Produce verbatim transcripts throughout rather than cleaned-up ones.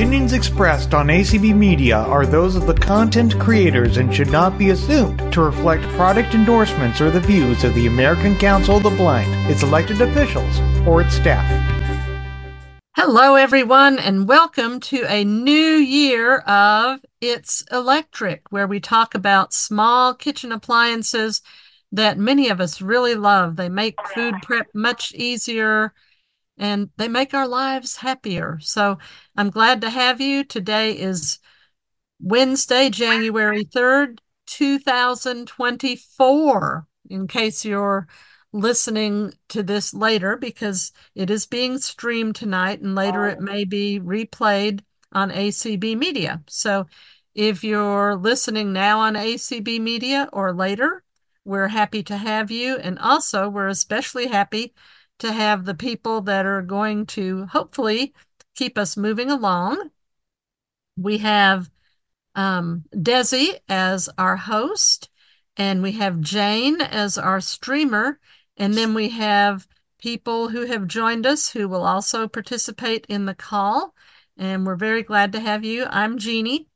opinions expressed on A C B Media are those of the content creators and should not be assumed to reflect product endorsements or the views of the American Council of the Blind, its elected officials, or its staff. Hello, everyone, and welcome to a new year of It's Electric, where we talk about small kitchen appliances that many of us really love. They make food prep much easier, and they make our lives happier. So I'm glad to have you. Today is Wednesday, January third, two thousand twenty-four, in case you're listening to this later, because it is being streamed tonight, and later it may be replayed on A C B Media. So if you're listening now on A C B Media or later, we're happy to have you. And also, we're especially happy to have the people that are going to hopefully keep us moving along. We have um, Desi as our host, and we have Jane as our streamer, and then we have people who have joined us who will also participate in the call, and we're very glad to have you. I'm Jeannie,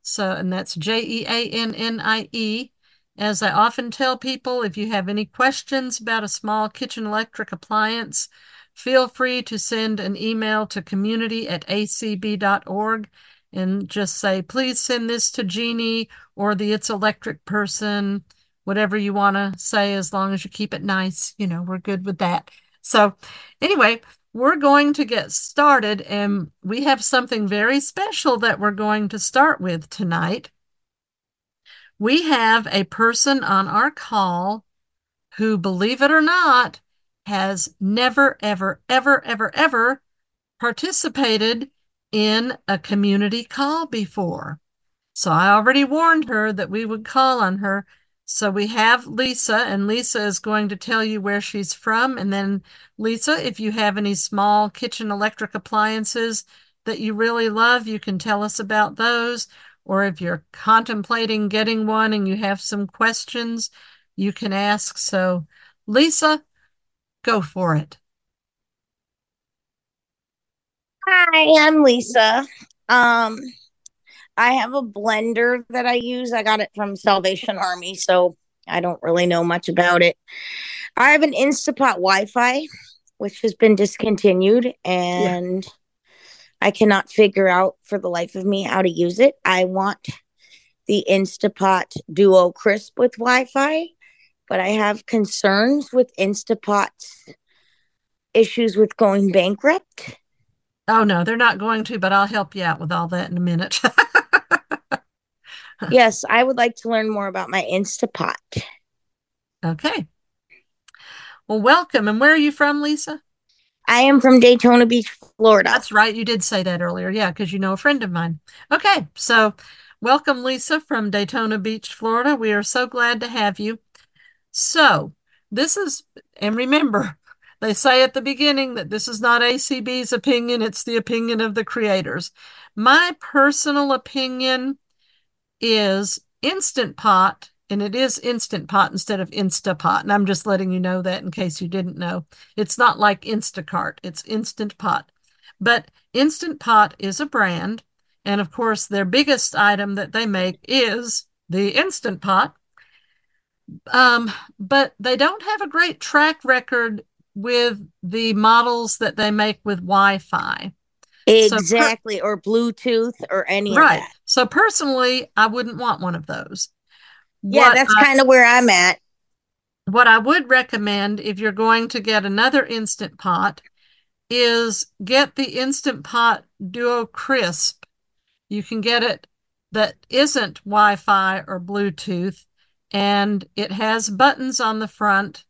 so, and that's J E A N N I E. As I often tell people, if you have any questions about a small kitchen electric appliance, feel free to send an email to community at A C B dot org and just say, please send this to Jeannie or the It's Electric person, whatever you want to say, as long as you keep it nice. You know, we're good with that. So anyway, we're going to get started, and we have something very special that we're going to start with tonight. We have a person on our call who, believe it or not, has never, ever, ever, ever, ever participated in a community call before. So I already warned her that we would call on her. So we have Lisa, and Lisa is going to tell you where she's from. And then, Lisa, if you have any small kitchen electric appliances that you really love, you can tell us about those. Or if you're contemplating getting one and you have some questions, you can ask. So, Lisa, go for it. Hi, I'm Lisa. Um, I have a blender that I use. I got it from Salvation Army, so I don't really know much about it. I have an Instant Pot Wi-Fi, which has been discontinued, and... Yeah. I cannot figure out for the life of me how to use it. I want the Instant Pot Duo Crisp with Wi-Fi, but I have concerns with Instant Pot's issues with going bankrupt. Oh, no, they're not going to, but I'll help you out with all that in a minute. Yes, I would like to learn more about my Instant Pot. Okay. Well, welcome. And where are you from, Lisa? I am from Daytona Beach, Florida. That's right. You did say that earlier. Yeah, because you know a friend of mine. Okay, so welcome, Lisa, from Daytona Beach, Florida. We are so glad to have you. So this is, and remember, they say at the beginning that this is not A C B's opinion. It's the opinion of the creators. My personal opinion is Instant Pot, and it is Instant Pot instead of Instapot. And I'm just letting you know that in case you didn't know. It's not like Instacart. It's Instant Pot. But Instant Pot is a brand. And, of course, their biggest item that they make is the Instant Pot. Um, but they don't have a great track record with the models that they make with Wi-Fi. Exactly. So per- or Bluetooth or any right. of that. So, personally, I wouldn't want one of those. Yeah, what that's kind of where I'm at. What I would recommend, if you're going to get another Instant Pot, is get the Instant Pot Duo Crisp. You can get it that isn't Wi-Fi or Bluetooth, and it has buttons on the front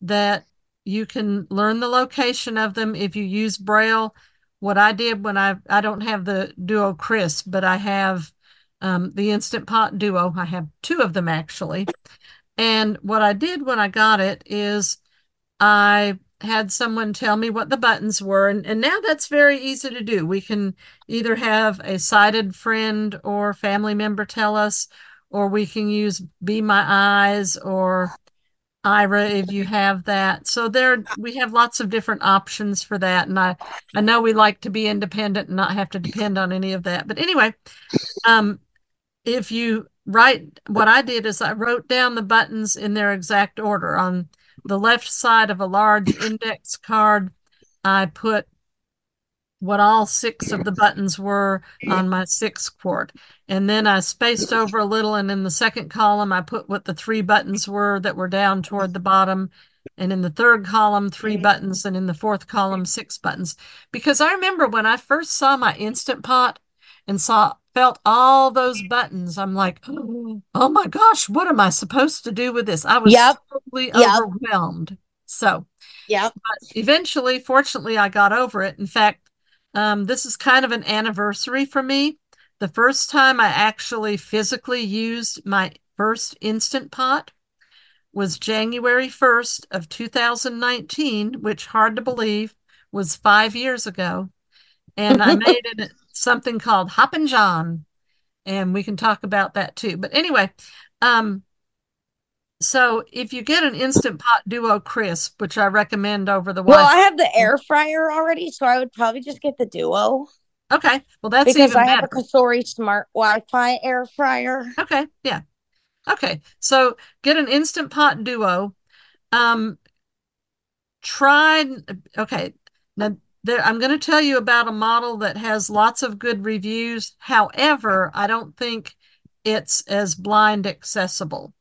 that you can learn the location of them if you use Braille. What I did when I, I don't have the Duo Crisp, but I have Um, the Instant Pot Duo. I have two of them, actually. And what I did when I got it is I had someone tell me what the buttons were. And, and now that's very easy to do. We can either have a sighted friend or family member tell us, or we can use Be My Eyes or Ira, if you have that. So there, we have lots of different options for that. And I, I know we like to be independent and not have to depend on any of that. But anyway, um, if you write, what I did is I wrote down the buttons in their exact order. On the left side of a large index card, I put what all six of the buttons were on my sixth quart. And then I spaced over a little, and in the second column, I put what the three buttons were that were down toward the bottom. And in the third column, three buttons. And in the fourth column, six buttons. Because I remember when I first saw my Instant Pot and saw felt all those buttons, I'm like, oh my gosh, what am I supposed to do with this? I was yep. totally yep. overwhelmed. So yeah, eventually, fortunately, I got over it. In fact, Um, this is kind of an anniversary for me. The first time I actually physically used my first Instant Pot was January first of two thousand nineteen, which, hard to believe, was five years ago. And I made it something called Hoppin' John, and we can talk about that too. But anyway, um, so if you get an Instant Pot Duo Crisp, which I recommend over the Well, Wi-Fi. I have the air fryer already, so I would probably just get the Duo. Okay. Well, that's because even I better. have a Cosori Smart Wi-Fi air fryer. Okay. Yeah. Okay. So get an Instant Pot Duo. Um, try. Okay. Now, there, I'm going to tell you about a model that has lots of good reviews. However, I don't think it's as blind accessible.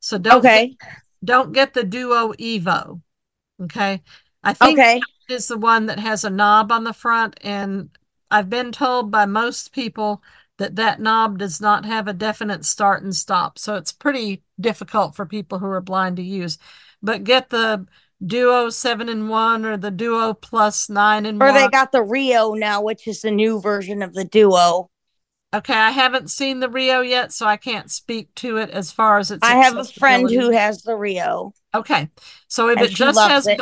So don't, okay. get, don't get the Duo Evo, okay? I think okay. that is the one that has a knob on the front, and I've been told by most people that that knob does not have a definite start and stop, so it's pretty difficult for people who are blind to use. But get the Duo seven in one or the Duo Plus nine in one. Or they got the Rio now, which is the new version of the Duo. Okay, I haven't seen the Rio yet, so I can't speak to it as far as it's. I have a friend who has the Rio. Okay, so if it just has it.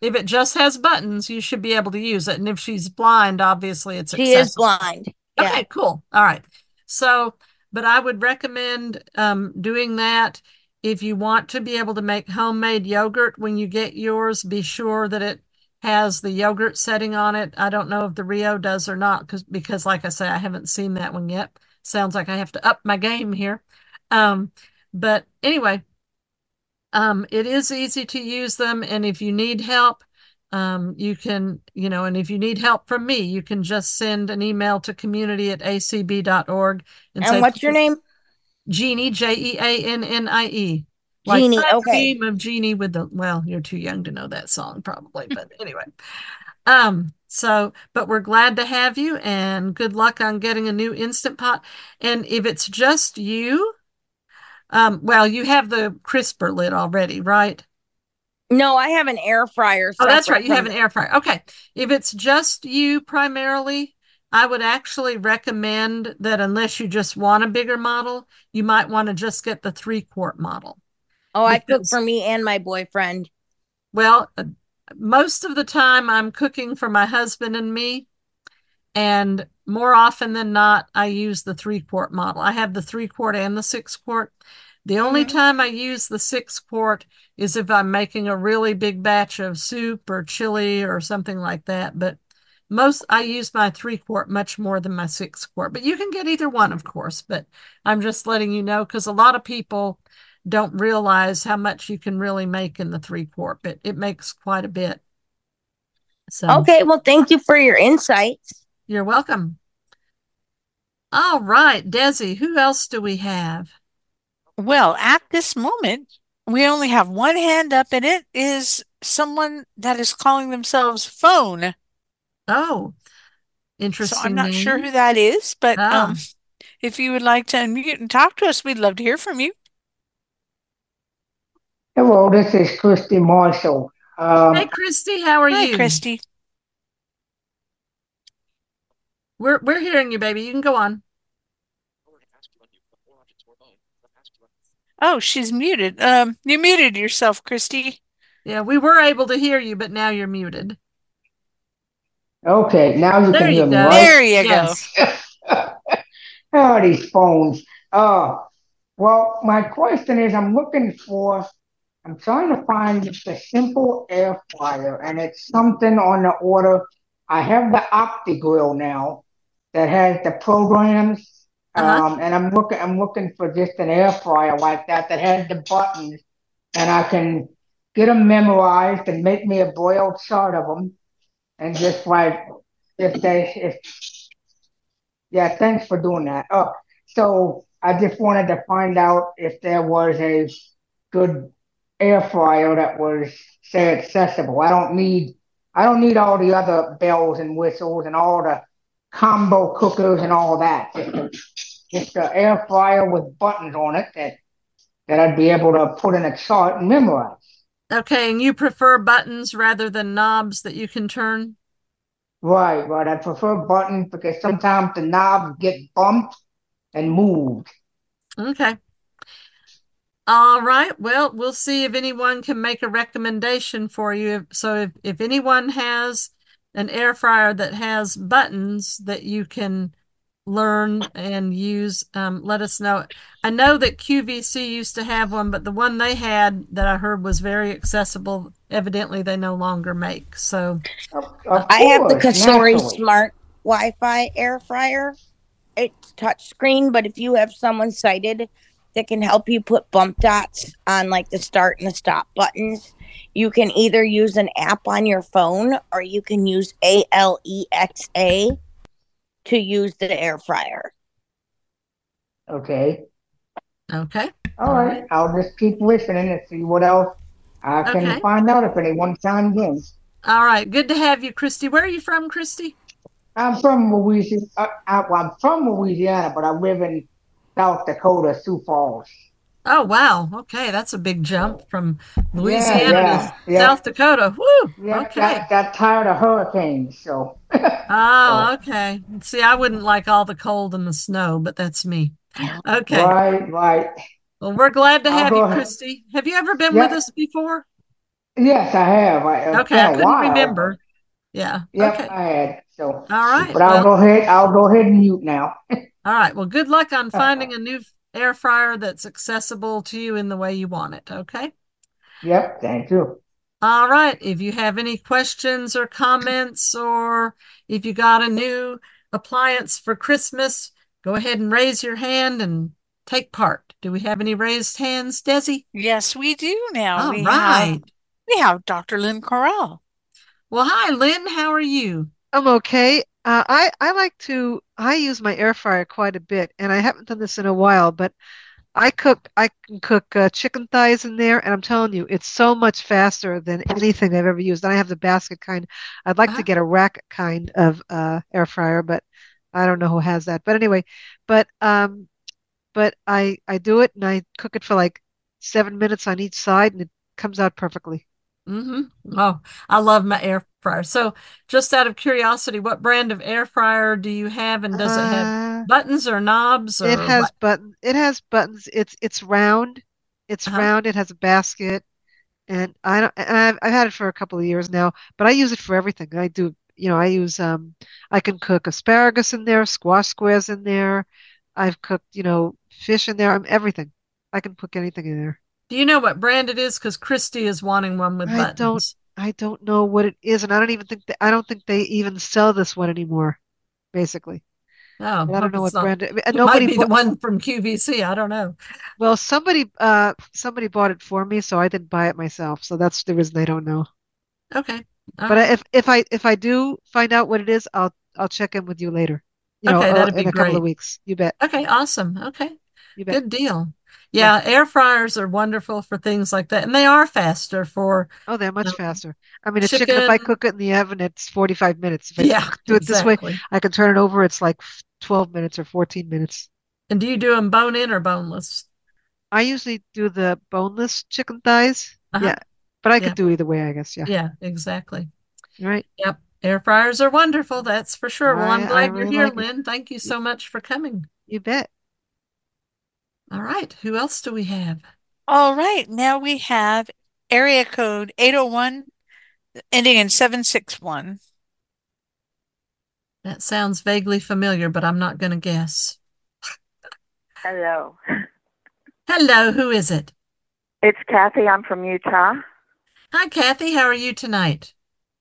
if it just has buttons, you should be able to use it. And if she's blind, obviously it's accessible. She is blind. Yeah. Okay, cool. All right. So, but I would recommend um, doing that if you want to be able to make homemade yogurt. When you get yours, be sure that it has the yogurt setting on it. I don't know if the Rio does or not, because, because like I say, I haven't seen that one yet. Sounds like I have to up my game here. Um, but anyway, um, it is easy to use them. And if you need help, um, you can, you know, and if you need help from me, you can just send an email to community at A C B dot org. And, and say, what's your name? Jeannie, J E A N N I E. Like Genie, I okay. Dream of Genie with the, well, you're too young to know that song probably, but anyway. Um, so, but we're glad to have you, and good luck on getting a new Instant Pot. And if it's just you, um, well, you have the crisper lid already, right? No, I have an air fryer. Oh, that's right. You have an air fryer. Okay. If it's just you primarily, I would actually recommend that unless you just want a bigger model, you might want to just get the three quart model. Oh, I because, cook for me and my boyfriend. Well, most of the time I'm cooking for my husband and me. And more often than not, I use the three quart model. I have the three quart and the six quart. The only mm-hmm. time I use the six quart is if I'm making a really big batch of soup or chili or something like that. But most I use my three quart much more than my six quart. But you can get either one, of course. But I'm just letting you know, because a lot of people don't realize how much you can really make in the three quart, but it makes quite a bit. So, okay. Well, thank you for your insights. You're welcome. All right, Desi, who else do we have? Well, at this moment, we only have one hand up, and it is someone that is calling themselves Phone. Oh, interesting. So I'm not sure who that is, but oh. um, if you would like to unmute and talk to us, we'd love to hear from you. Hello, this is Christy Marshall. Um, hey, Christy, how are hi, you? Hi, Christy. We're we're hearing you, baby. You can go on. Oh, she's muted. Um, you muted yourself, Christy. Yeah, we were able to hear you, but now you're muted. Okay, now you there can you hear go. me, right? There you yes. go. Oh, these phones. Uh, well, my question is, I'm looking for I'm trying to find just a simple air fryer, and it's something on the order. I have the OptiGrill now that has the programs, uh-huh. um, and I'm looking. I'm looking for just an air fryer like that that has the buttons, and I can get them memorized and make me a broiled shot of them, and just like if they if yeah. Thanks for doing that. Oh, so I just wanted to find out if there was a good air fryer that was, say, accessible. I don't need I don't need all the other bells and whistles and all the combo cookers and all that. Just an air fryer with buttons on it that that I'd be able to put in a chart and memorize. Okay, and you prefer buttons rather than knobs that you can turn? Right, right. I prefer buttons because sometimes the knobs get bumped and moved. Okay. All right. Well, we'll see if anyone can make a recommendation for you. So if, if anyone has an air fryer that has buttons that you can learn and use, um, let us know. I know that Q V C used to have one, but the one they had that I heard was very accessible. Evidently, they no longer make. So of, of I have the Cosori Smart Wi-Fi air fryer. It's touch screen, but if you have someone sighted that can help you put bump dots on like the start and the stop buttons. You can either use an app on your phone or you can use Alexa to use the air fryer. Okay. Okay. All right. I'll just keep listening and see what else I can okay. find out if anyone chimes in. All right. Good to have you, Christy. Where are you from, Christy? I'm from Louisiana. Uh, I, I'm from Louisiana, but I live in South Dakota, Sioux Falls. Oh, wow. Okay, that's a big jump from Louisiana yeah, yeah, to yeah. South Dakota. Woo! Yeah, okay. Got, got tired of hurricanes, so. Oh, okay. See, I wouldn't like all the cold and the snow, but that's me. Okay. Right, right. Well, we're glad to have you, Christy. Have you ever been yeah. with us before? Yes, I have. I, okay, I couldn't while. remember. Yeah. Yep, okay. I had. So. All right. But I'll well, go ahead. I'll go ahead and mute now. All right. Well, good luck on finding a new air fryer that's accessible to you in the way you want it. Okay. Yep. Thank you. All right. If you have any questions or comments, or if you got a new appliance for Christmas, go ahead and raise your hand and take part. Do we have any raised hands, Desi? Yes, we do now. All we right. Have, we have Doctor Lynn Corral. Well, hi, Lynn. How are you? I'm okay. Uh, I, I like to, I use my air fryer quite a bit, and I haven't done this in a while, but I cook, I can cook uh, chicken thighs in there, and I'm telling you, it's so much faster than anything I've ever used. And I have the basket kind. I'd like uh-huh. to get a rack kind of uh, air fryer, but I don't know who has that. But anyway, but um, but I, I do it, and I cook it for like seven minutes on each side, and it comes out perfectly. Mm-hmm. Oh, I love my air fryer. So just out of curiosity, what brand of air fryer do you have, and does uh, it have buttons or knobs? Or it has buttons. It has buttons. It's it's round. It's uh-huh. round. It has a basket, and I don't. And I've I've had it for a couple of years now, but I use it for everything. I do. You know, I use. Um, I can cook asparagus in there, squash squares in there. I've cooked, you know, fish in there. I'm everything. I can cook anything in there. Do you know what brand it is? Because Christy is wanting one with I buttons. I don't. I don't know what it is, and I don't even think. They, I don't think they even sell this one anymore. Basically, oh, and I don't know what not, brand. It, it nobody might be bought, the one from Q V C. I don't know. Well, somebody, uh, somebody bought it for me, so I didn't buy it myself. So that's the reason I don't know. Okay, All but right. I, if if I if I do find out what it is, I'll I'll check in with you later. You okay, know, that'd uh, be in a great. couple of weeks. You bet. Okay, awesome. Okay, you bet. Good deal. Yeah, air fryers are wonderful for things like that, and they are faster for. Oh, they're much um, faster. I mean, a chicken, chicken. If I cook it in the oven, it's forty-five minutes. If I yeah, do it exactly. this way, I can turn it over. It's like twelve minutes or fourteen minutes. And do you do them bone in or boneless? I usually do the boneless chicken thighs. Uh-huh. Yeah, but I could yeah. do either way, I guess. Yeah. Yeah, exactly. Right. Yep. Air fryers are wonderful. That's for sure. Well, I, I'm glad really you're here, like Lynn. It. Thank you so much for coming. You bet. All right. Who else do we have? All right. Now we have area code eight oh one ending in seven six one. That sounds vaguely familiar, but I'm not going to guess. Hello. Hello. Who is it? It's Kathy. I'm from Utah. Hi, Kathy. How are you tonight?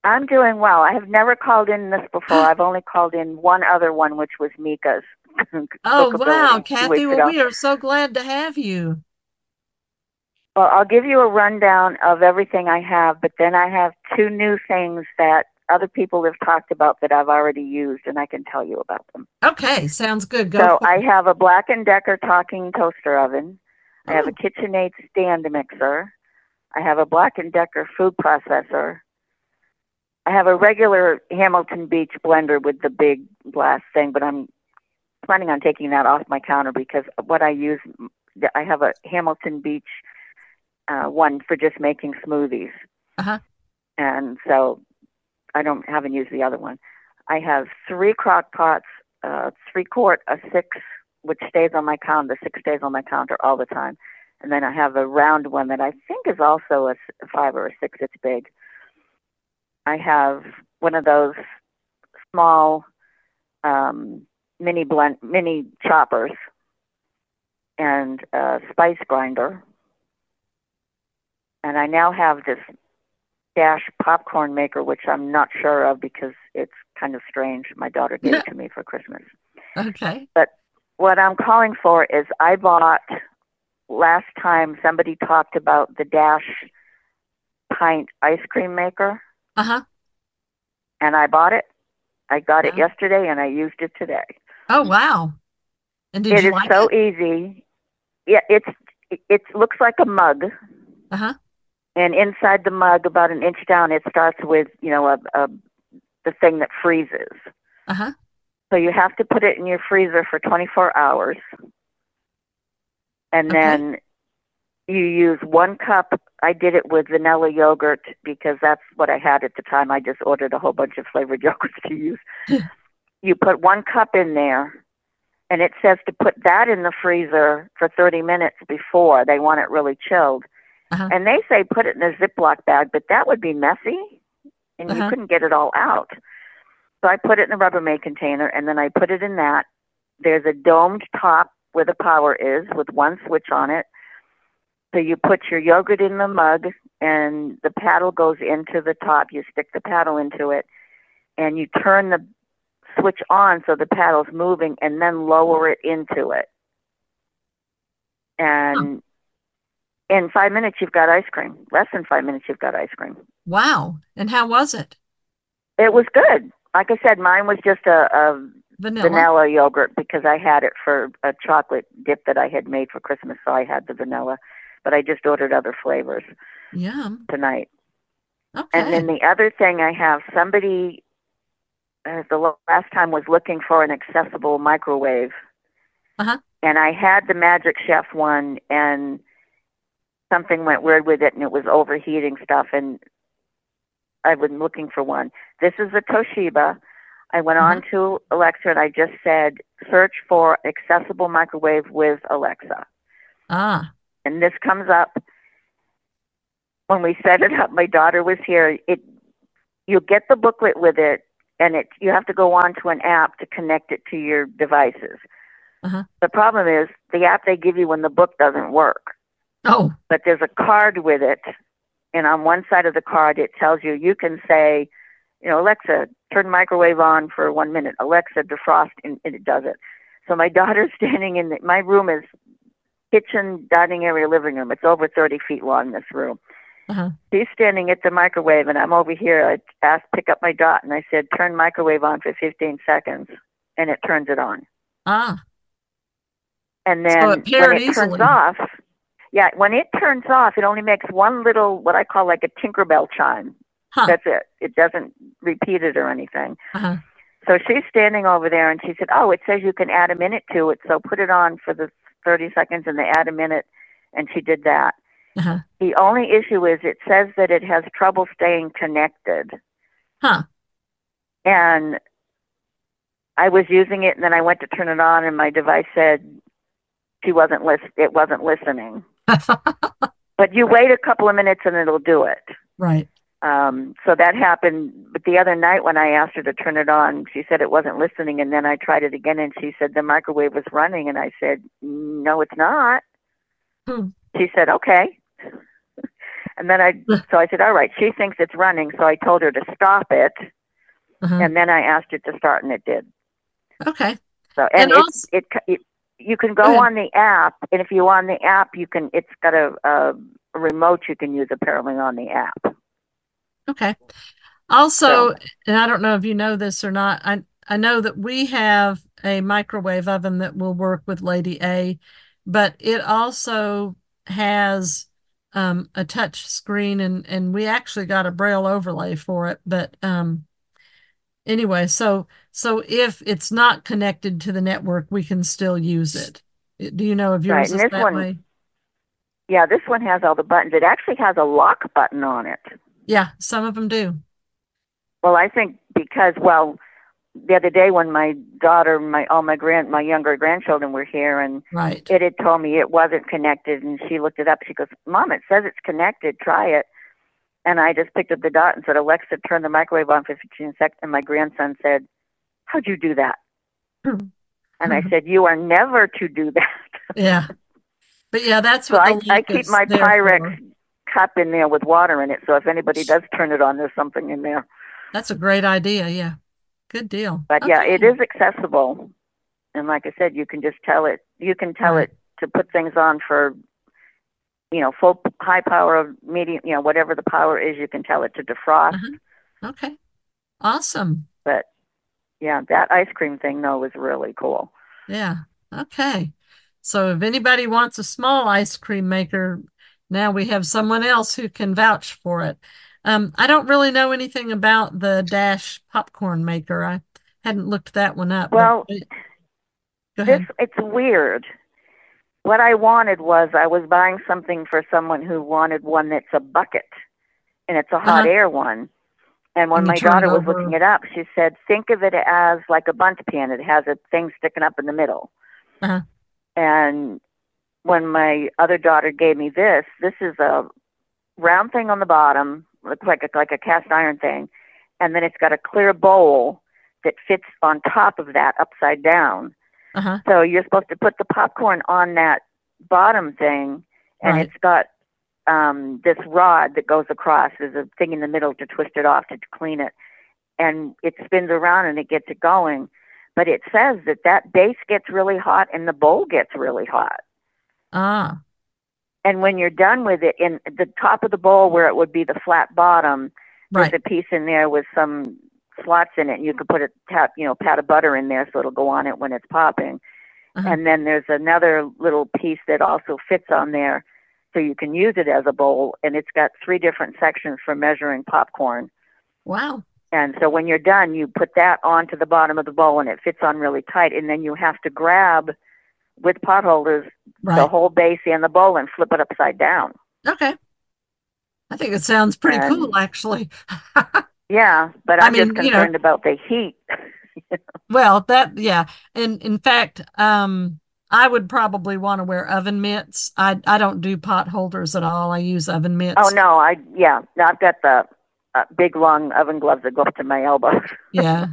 I'm doing well. I have never called in this before. I've only called in one other one, which was Mika's. Oh, wow, Kathy. Well, ago. We are so glad to have you. Well, I'll give you a rundown of everything I have, but then I have two new things that other people have talked about that I've already used, and I can tell you about them. Okay, sounds good. Go so I have a Black and Decker talking toaster oven. I have a KitchenAid stand mixer. I have a Black and Decker food processor. I have a regular Hamilton Beach blender with the big glass thing, but I'm planning on taking that off my counter because what I use, I have a Hamilton Beach uh, one for just making smoothies. Uh-huh. And so I don't haven't used the other one. I have three crock pots, uh, three quart, a six, which stays on my counter, six stays on my counter all the time. And then I have a round one that I think is also a five or a six. It's big. I have one of those small um, mini blend, mini choppers and a spice grinder. And I now have this Dash popcorn maker, which I'm not sure of because it's kind of strange. My daughter gave it to me for Christmas. Okay. But what I'm calling for is I bought last time somebody talked about the Dash pint ice cream maker. Uh-huh. And I bought it. I got wow. it yesterday, and I used it today. Oh, wow. And did it you like so it? It is so easy. Yeah, it's it, it looks like a mug. Uh-huh. And inside the mug, about an inch down, it starts with, you know, a, a the thing that freezes. Uh-huh. So you have to put it in your freezer for twenty-four hours. And okay. then you use one cup. I did it with vanilla yogurt because that's what I had at the time. I just ordered a whole bunch of flavored yogurts to use. You put one cup in there, and it says to put that in the freezer for thirty minutes before. They want it really chilled. Uh-huh. And they say put it in a Ziploc bag, but that would be messy, and uh-huh. you couldn't get it all out. So I put it in a Rubbermaid container, and then I put it in that. There's a domed top where the power is with one switch on it. So you put your yogurt in the mug, and the paddle goes into the top. You stick the paddle into it, and you turn the switch on so the paddle's moving, and then lower it into it. And huh. in five minutes, you've got ice cream. Less than five minutes, you've got ice cream. Wow. And how was it? It was good. Like I said, mine was just a, a vanilla. vanilla yogurt because I had it for a chocolate dip that I had made for Christmas, so I had the vanilla. But I just ordered other flavors Yum. tonight. Okay. And then the other thing I have, somebody uh, the last time was looking for an accessible microwave. Uh-huh. And I had the Magic Chef one, and something went weird with it, and it was overheating stuff, and I've been looking for one. This is a Toshiba. I went uh-huh. on to Alexa, and I just said, search for accessible microwave with Alexa. Ah. And this comes up. When we set it up, my daughter was here. It, you get the booklet with it, and it you have to go on to an app to connect it to your devices. Uh-huh. The problem is the app they give you when the book doesn't work. Oh. But there's a card with it, and on one side of the card it tells you, you can say, you know, Alexa, turn microwave on for one minute. Alexa, defrost, and, and it does it. So my daughter's standing in the, my room is kitchen, dining area, living room. It's over thirty feet long, this room. Uh-huh. She's standing at the microwave, and I'm over here. I asked, pick up my dot, and I said, turn microwave on for fifteen seconds, and it turns it on. Ah. And then so it when it easily. turns off, yeah, when it turns off, it only makes one little, what I call like a Tinkerbell chime. Huh. That's it. It doesn't repeat it or anything. Uh-huh. So she's standing over there, and she said, oh, it says you can add a minute to it, so put it on for the thirty seconds, and they add a minute, and she did that. Uh-huh. The only issue is it says that it has trouble staying connected. Huh. And I was using it, and then I went to turn it on, and my device said she wasn't lis- it wasn't listening. But you wait a couple of minutes, and it'll do it. Right. Um, so that happened. But the other night when I asked her to turn it on, she said it wasn't listening. And then I tried it again, and she said the microwave was running. And I said, no, it's not. Hmm. She said, okay. And then I, so I said, all right, she thinks it's running. So I told her to stop it. Uh-huh. And then I asked it to start, and it did. Okay. So, and, and it, also, it, it, you can go, go on the app. And if you're on the app, you can, it's got a, a remote you can use apparently on the app. Okay. Also, so, and I don't know if you know this or not, I, I know that we have a microwave oven that will work with Lady A, but it also has um, a touch screen, and, and we actually got a Braille overlay for it. But um, anyway, so so if it's not connected to the network, we can still use it. Do you know if yours right, is that one, way? Yeah, this one has all the buttons. It actually has a lock button on it. Yeah, some of them do. Well, I think because, well, the other day when my daughter, my all my grand, my younger grandchildren were here, and right. it had told me it wasn't connected, and she looked it up. She goes, "Mom, it says it's connected. Try it." And I just picked up the dot and said, "Alexa, turn the microwave on for fifteen seconds." And my grandson said, "How'd you do that?" Mm-hmm. And I said, "You are never to do that." Yeah, but yeah, that's so what I, I keep my Pyrex for. Cup in there with water in it, so if anybody does turn it on, there's something in there. That's a great idea. Yeah. Good deal. But okay. Yeah, it is accessible. And like I said, you can just tell it, you can tell right. it to put things on for, you know, full high power, medium, you know, whatever the power is, you can tell it to defrost. Uh-huh. Okay. Awesome. But yeah, that ice cream thing though was really cool. Yeah. Okay. So if anybody wants a small ice cream maker, now we have someone else who can vouch for it. Um, I don't really know anything about the Dash popcorn maker. I hadn't looked that one up. Well, this, it's weird. What I wanted was I was buying something for someone who wanted one that's a bucket, and it's a hot uh-huh. air one. And when my daughter was looking it up, she said, think of it as like a bundt pan. It has a thing sticking up in the middle. Uh-huh. And when my other daughter gave me this, this is a round thing on the bottom, looks like a, like a cast iron thing, and then it's got a clear bowl that fits on top of that upside down. Uh-huh. So you're supposed to put the popcorn on that bottom thing, and right. it's got um, this rod that goes across. There's a thing in the middle to twist it off to clean it, and it spins around and it gets it going. But it says that that base gets really hot and the bowl gets really hot. Ah. And when you're done with it, in the top of the bowl where it would be the flat bottom, right. there's a piece in there with some slots in it, and you could put a tap, you know, pat of butter in there so it'll go on it when it's popping. Uh-huh. And then there's another little piece that also fits on there, so you can use it as a bowl. And it's got three different sections for measuring popcorn. Wow. And so when you're done, you put that onto the bottom of the bowl, and it fits on really tight. And then you have to grab with pot holders, right. the whole base and the bowl, and flip it upside down. Okay. I think it sounds pretty and, cool, actually. Yeah, but I'm I mean, just concerned you know, about the heat. Well, that, yeah. And in fact, um, I would probably want to wear oven mitts. I I don't do pot holders at all. I use oven mitts. Oh, no. I Yeah. No, I've got the uh, big, long oven gloves that go up to my elbows. Yeah.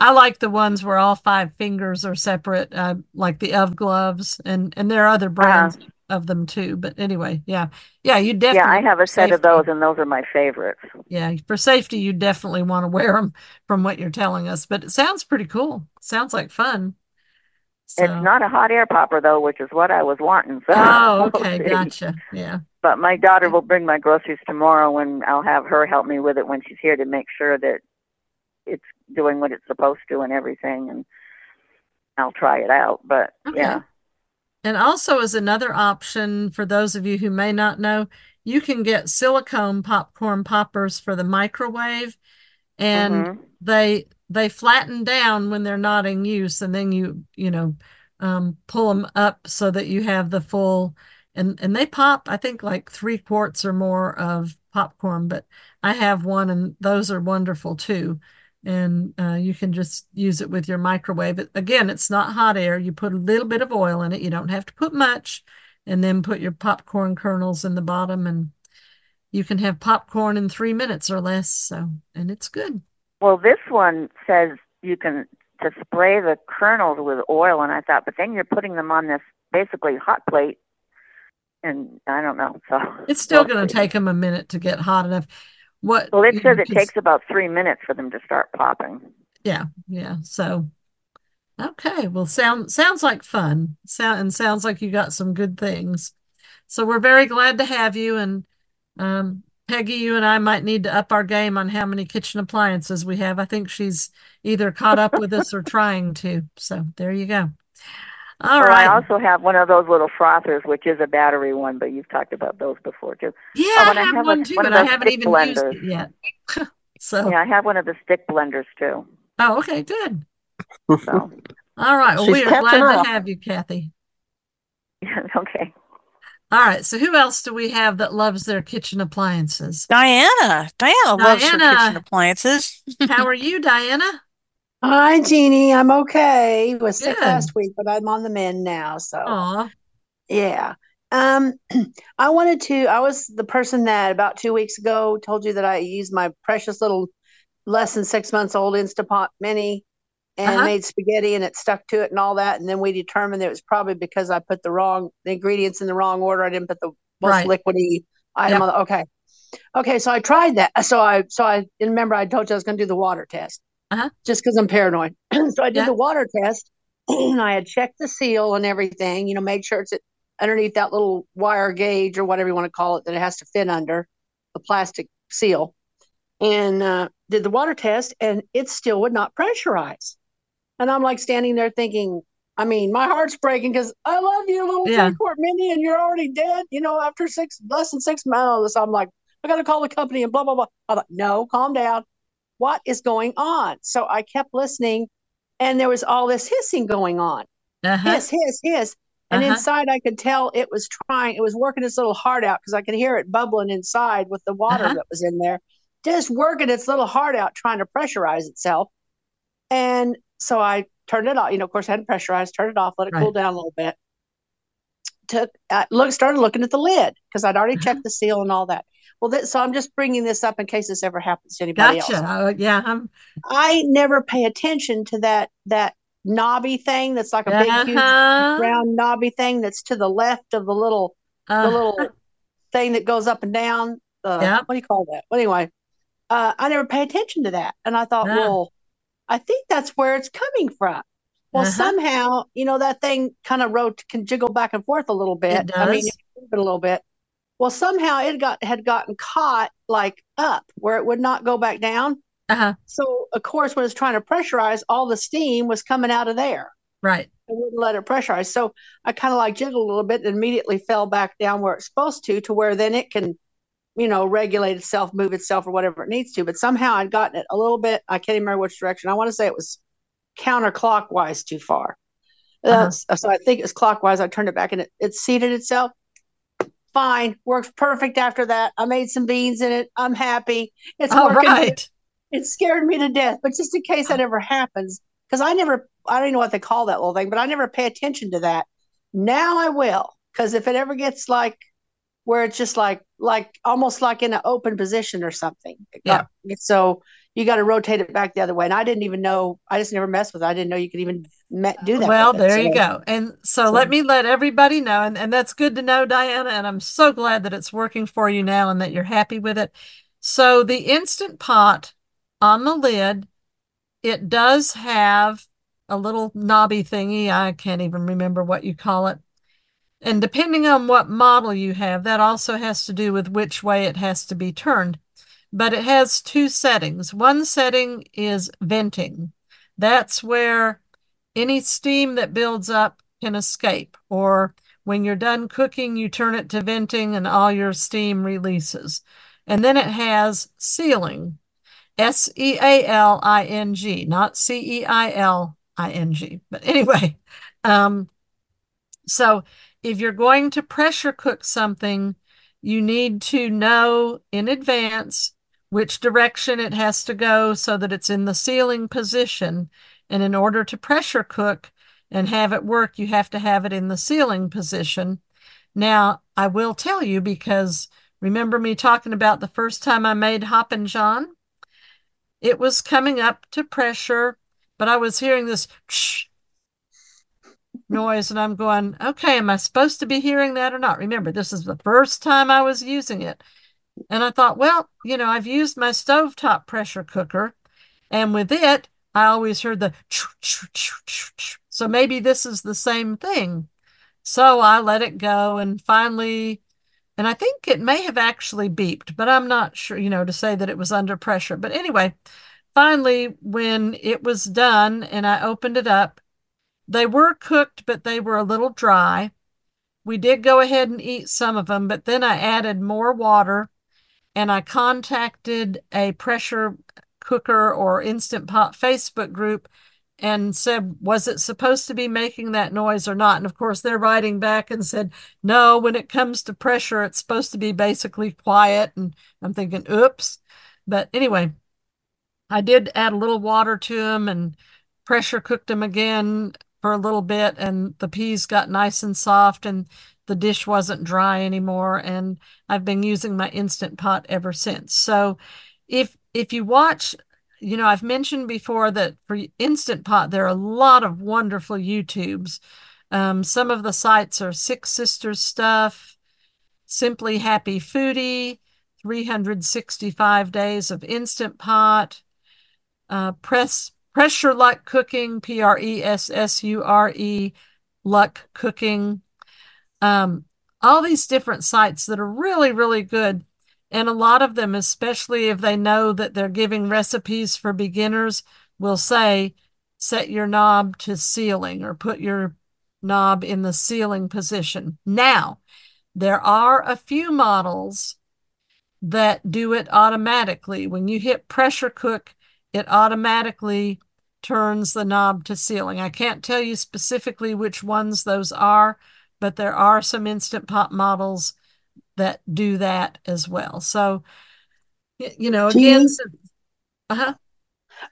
I like the ones where all five fingers are separate, uh, like the Ove gloves, and, and there are other brands uh, of them too. But anyway, yeah. Yeah, you definitely. Yeah, I have a set of those, and those are my favorites. Yeah, for safety, you definitely want to wear them from what you're telling us. But it sounds pretty cool. Sounds like fun. So. It's not a hot air popper, though, which is what I was wanting. So oh, okay, gotcha. Yeah. But my daughter will bring my groceries tomorrow, and I'll have her help me with it when she's here to make sure that it's doing what it's supposed to and everything, and I'll try it out. But okay. yeah. And also, as another option for those of you who may not know, you can get silicone popcorn poppers for the microwave, and mm-hmm. they they flatten down when they're not in use, and then you you know um, pull them up so that you have the full, and and they pop, I think, like three quarts or more of popcorn. But I have one, and those are wonderful too. And uh, you can just use it with your microwave. It, again, it's not hot air. You put a little bit of oil in it. You don't have to put much. And then put your popcorn kernels in the bottom, and you can have popcorn in three minutes or less. So, and it's good. Well, this one says you can to spray the kernels with oil. And I thought, but then you're putting them on this basically hot plate. and I don't know. So it's still we'll going to take them a minute to get hot enough. What? Well, it says it just takes about three minutes for them to start popping. Yeah, yeah. So, okay. Well, sound sounds like fun. Sound and sounds like you got some good things. So we're very glad to have you. And um, Peggy, you and I might need to up our game on how many kitchen appliances we have. I think she's either caught up with us or trying to. So there you go. All well, right. I also have one of those little frothers, which is a battery one, but you've talked about those before too. Yeah, oh, I have, have one a, too, one but I haven't even blenders. used it yet. So yeah, I have one of the stick blenders too. Oh, okay, good. So, all right, well, we are glad up. to have you, Kathy. Okay. All right, so who else do we have that loves their kitchen appliances? Diana. Diana, Diana. loves her kitchen appliances. How are you, Diana? Hi, Jeannie. I'm okay. I was sick Good. last week, but I'm on the mend now. So, Aww. yeah. Um, I wanted to, I was the person that about two weeks ago told you that I used my precious little less than six months old Instant Pot Mini and uh-huh. made spaghetti and it stuck to it and all that. And then we determined that it was probably because I put the wrong the ingredients in the wrong order. I didn't put the most right. liquidy item yep. on the, okay. Okay. So I tried that. So I, so I remember I told you I was going to do the water test. Uh-huh. Just because I'm paranoid. So I did yeah. the water test, and I had checked the seal and everything, you know, made sure it's underneath that little wire gauge or whatever you want to call it that it has to fit under, the plastic seal, and uh, did the water test, and it still would not pressurize. And I'm like standing there thinking, I mean, my heart's breaking because I love you, little yeah. three-quart mini, and you're already dead, you know, after six, less than six months. I'm like, I got to call the company and blah, blah, blah. I'm like, no, calm down. What is going on? So I kept listening, and there was all this hissing going on. Uh-huh. Hiss, hiss, hiss. And uh-huh. inside I could tell it was trying, it was working its little heart out because I could hear it bubbling inside with the water uh-huh. that was in there, just working its little heart out, trying to pressurize itself. And so I turned it off. You know, of course I hadn't pressurized, turned it off, let it right. cool down a little bit. Took, uh, look, started looking at the lid because I'd already uh-huh. checked the seal and all that. Well, that, so I'm just bringing this up in case this ever happens to anybody gotcha. else. Uh, yeah, I'm... I never pay attention to that that knobby thing that's like a uh-huh. big, huge, round knobby thing that's to the left of the little uh-huh. the little thing that goes up and down. Uh, yep. What do you call that? Well, anyway, uh, I never pay attention to that, and I thought, uh-huh. well, I think that's where it's coming from. Well, uh-huh. somehow, you know, that thing kind of rot- can jiggle back and forth a little bit. It does. I mean, a little bit. Well, somehow it got had gotten caught like up where it would not go back down. Uh-huh. So, of course, when it's trying to pressurize, all the steam was coming out of there. Right. It wouldn't let it pressurize. So I kind of like jiggled a little bit and immediately fell back down where it's supposed to, to where then it can, you know, regulate itself, move itself or whatever it needs to. But somehow I'd gotten it a little bit. I can't even remember which direction. I want to say it was counterclockwise too far. Uh-huh. Uh, so I think it's clockwise. I turned it back and it, it seated itself. Fine. Works perfect after that. I made some beans in it. I'm happy. It's all working. Right. It scared me to death. But just in case that ever happens, because I never, I don't even know what they call that little thing, but I never pay attention to that. Now I will. Because if it ever gets like where it's just like, like almost like in an open position or something. Yeah. So you got to rotate it back the other way. And I didn't even know. I just never messed with it. I didn't know you could even me- do that. Well, there you go. And so, so let me let everybody know. And, and that's good to know, Diana. And I'm so glad that it's working for you now and that you're happy with it. So the Instant Pot on the lid, it does have a little knobby thingy. I can't even remember what you call it. And depending on what model you have, that also has to do with which way it has to be turned. But it has two settings. One setting is venting. That's where any steam that builds up can escape. Or when you're done cooking, you turn it to venting and all your steam releases. And then it has sealing. S E A L I N G, not C E I L I N G. But anyway, um, so if you're going to pressure cook something, you need to know in advance which direction it has to go so that it's in the sealing position. And in order to pressure cook and have it work, you have to have it in the sealing position. Now, I will tell you, because remember me talking about the first time I made Hoppin' John? It was coming up to pressure, but I was hearing this, noise, and I'm going, okay, am I supposed to be hearing that or not? Remember, this is the first time I was using it. And I thought, well, you know, I've used my stovetop pressure cooker, and with it, I always heard the choo, choo, choo, choo, choo. So maybe this is the same thing. So I let it go, and finally, and I think it may have actually beeped, but I'm not sure, you know, to say that it was under pressure. But anyway, finally, when it was done and I opened it up, they were cooked, but they were a little dry. We did go ahead and eat some of them, but then I added more water, and I contacted a pressure cooker or Instant Pot Facebook group and said, was it supposed to be making that noise or not? And of course, they're writing back and said, no, when it comes to pressure, it's supposed to be basically quiet. And I'm thinking, oops. But anyway, I did add a little water to them and pressure cooked them again for a little bit, and the peas got nice and soft, and the dish wasn't dry anymore. And I've been using my Instant Pot ever since. So if if you watch, you know, I've mentioned before that for Instant Pot, there are a lot of wonderful YouTubes. Um, some of the sites are Six Sisters Stuff, Simply Happy Foodie, three hundred sixty-five Days of Instant Pot, uh, Press Pressure Luck Cooking, P R E S S U R E, Luck Cooking. Um, all these different sites that are really, really good. And a lot of them, especially if they know that they're giving recipes for beginners, will say, set your knob to sealing or put your knob in the sealing position. Now, there are a few models that do it automatically. When you hit pressure cook, it automatically turns the knob to sealing. I can't tell you specifically which ones those are, but there are some Instant Pot models that do that as well. So, you know, again, so, uh-huh.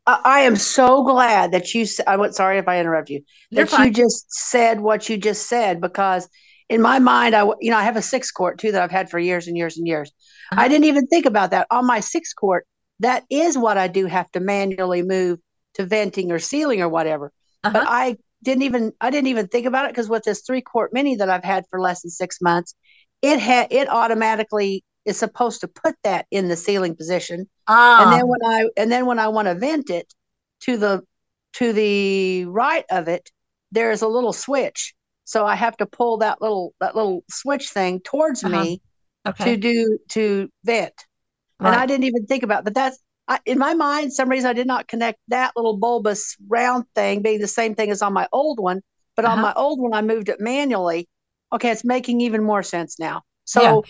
I am so glad that you, I went, sorry if I interrupt you, that you just said what you just said, because in my mind, I, you know, I have a six quart too, that I've had for years and years and years. Uh-huh. I didn't even think about that on my six quart. That is what I do have to manually move to venting or sealing or whatever. Uh-huh. But I didn't even, I didn't even think about it, because with this three quart mini that I've had for less than six months, It had it automatically is supposed to put that in the sealing position, ah. and then when I and then when I want to vent it to the to the right of it, there is a little switch. So I have to pull that little that little switch thing towards uh-huh. me okay. to do to vent. Right. And I didn't even think about that. That's I, in my mind. Some reason I did not connect that little bulbous round thing being the same thing as on my old one, but uh-huh. on my old one I moved it manually. Okay, it's making even more sense now. So yeah.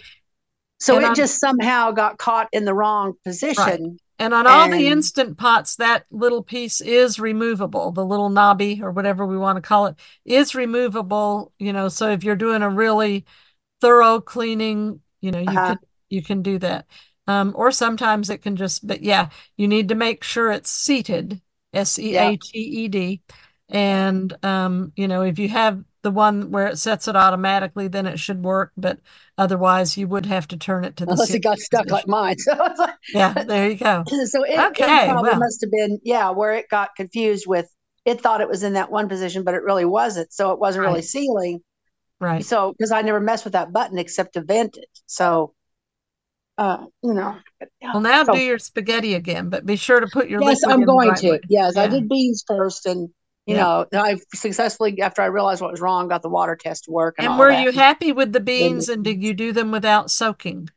so and it on, just somehow got caught in the wrong position. Right. And on and, all the Instant Pots, that little piece is removable. The little knobby or whatever we want to call it is removable, you know, so if you're doing a really thorough cleaning, you know, you uh-huh. can you can do that. Um, or sometimes it can just, but yeah, you need to make sure it's seated, S E A T E D. And, um, you know, if you have the one where it sets it automatically, then it should work. But otherwise, you would have to turn it to the unless it got stuck position. Like mine. So it's like, yeah, there you go. So it, okay, it probably well. must have been, yeah, where it got confused with, it thought it was in that one position, but it really wasn't. So it wasn't right. really sealing. Right. So, because I never messed with that button except to vent it. So, uh, you know. Well, now so, do your spaghetti again, but be sure to put your yes, liquid I'm in going right to. Way. Yes, yeah. I did beans first and. You know, I successfully, after I realized what was wrong, got the water test to work. And, and all were that. you happy with the beans, and did you do them without soaking?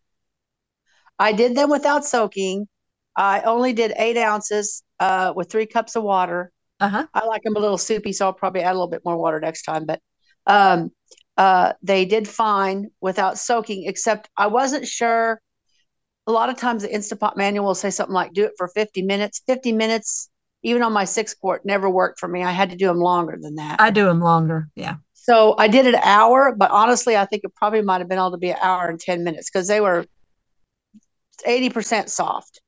I did them without soaking. I only did eight ounces uh, with three cups of water. Uh-huh. I like them a little soupy, so I'll probably add a little bit more water next time. But um, uh, they did fine without soaking, except I wasn't sure. A lot of times the Instant Pot manual will say something like, do it for fifty minutes. fifty minutes. Even on my six quart, never worked for me. I had to do them longer than that. I do them longer, yeah. So I did an hour, but honestly, I think it probably might have been able to be an hour and ten minutes, because they were eighty percent soft.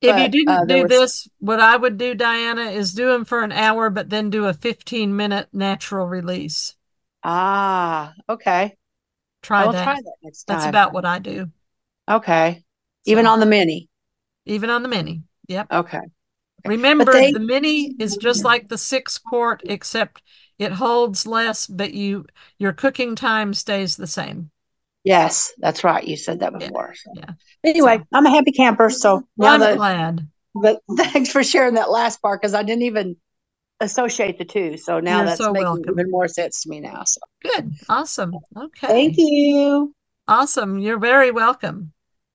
If but, you didn't uh, do was... this, what I would do, Diana, is do them for an hour, but then do a fifteen minute natural release. Ah, okay. Try I'll that. I'll try that next time. That's about what I do. Okay. So, even on the mini? Even on the mini, yep. Okay. Remember, they, the mini is just like the six quart, except it holds less, but you your cooking time stays the same. Yes, that's right. You said that before. Yeah. So. Yeah. Anyway, so, I'm a happy camper. So well, I'm that, glad. But thanks for sharing that last part, because I didn't even associate the two. So now You're that's so making welcome. even more sense to me now. So. Good. Awesome. Okay. Thank you. Awesome. You're very welcome.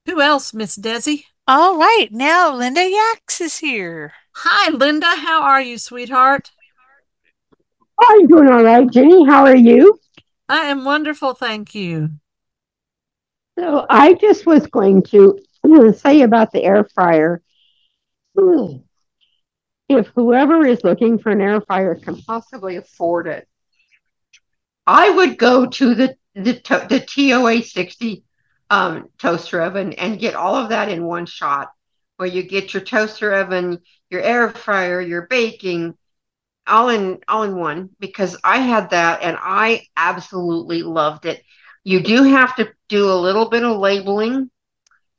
Who else, Miss Desi? All right. Now Linda Yax is here. Hi, Linda. How are you, sweetheart? I'm doing all right, Jenny. How are you? I am wonderful. Thank you. So I just was going to say about the air fryer. If whoever is looking for an air fryer can possibly afford it, I would go to the the, the T O A sixty um, toaster oven and get all of that in one shot, where you get your toaster oven, your air fryer, your baking, all in all in one, because I had that and I absolutely loved it. You do have to do a little bit of labeling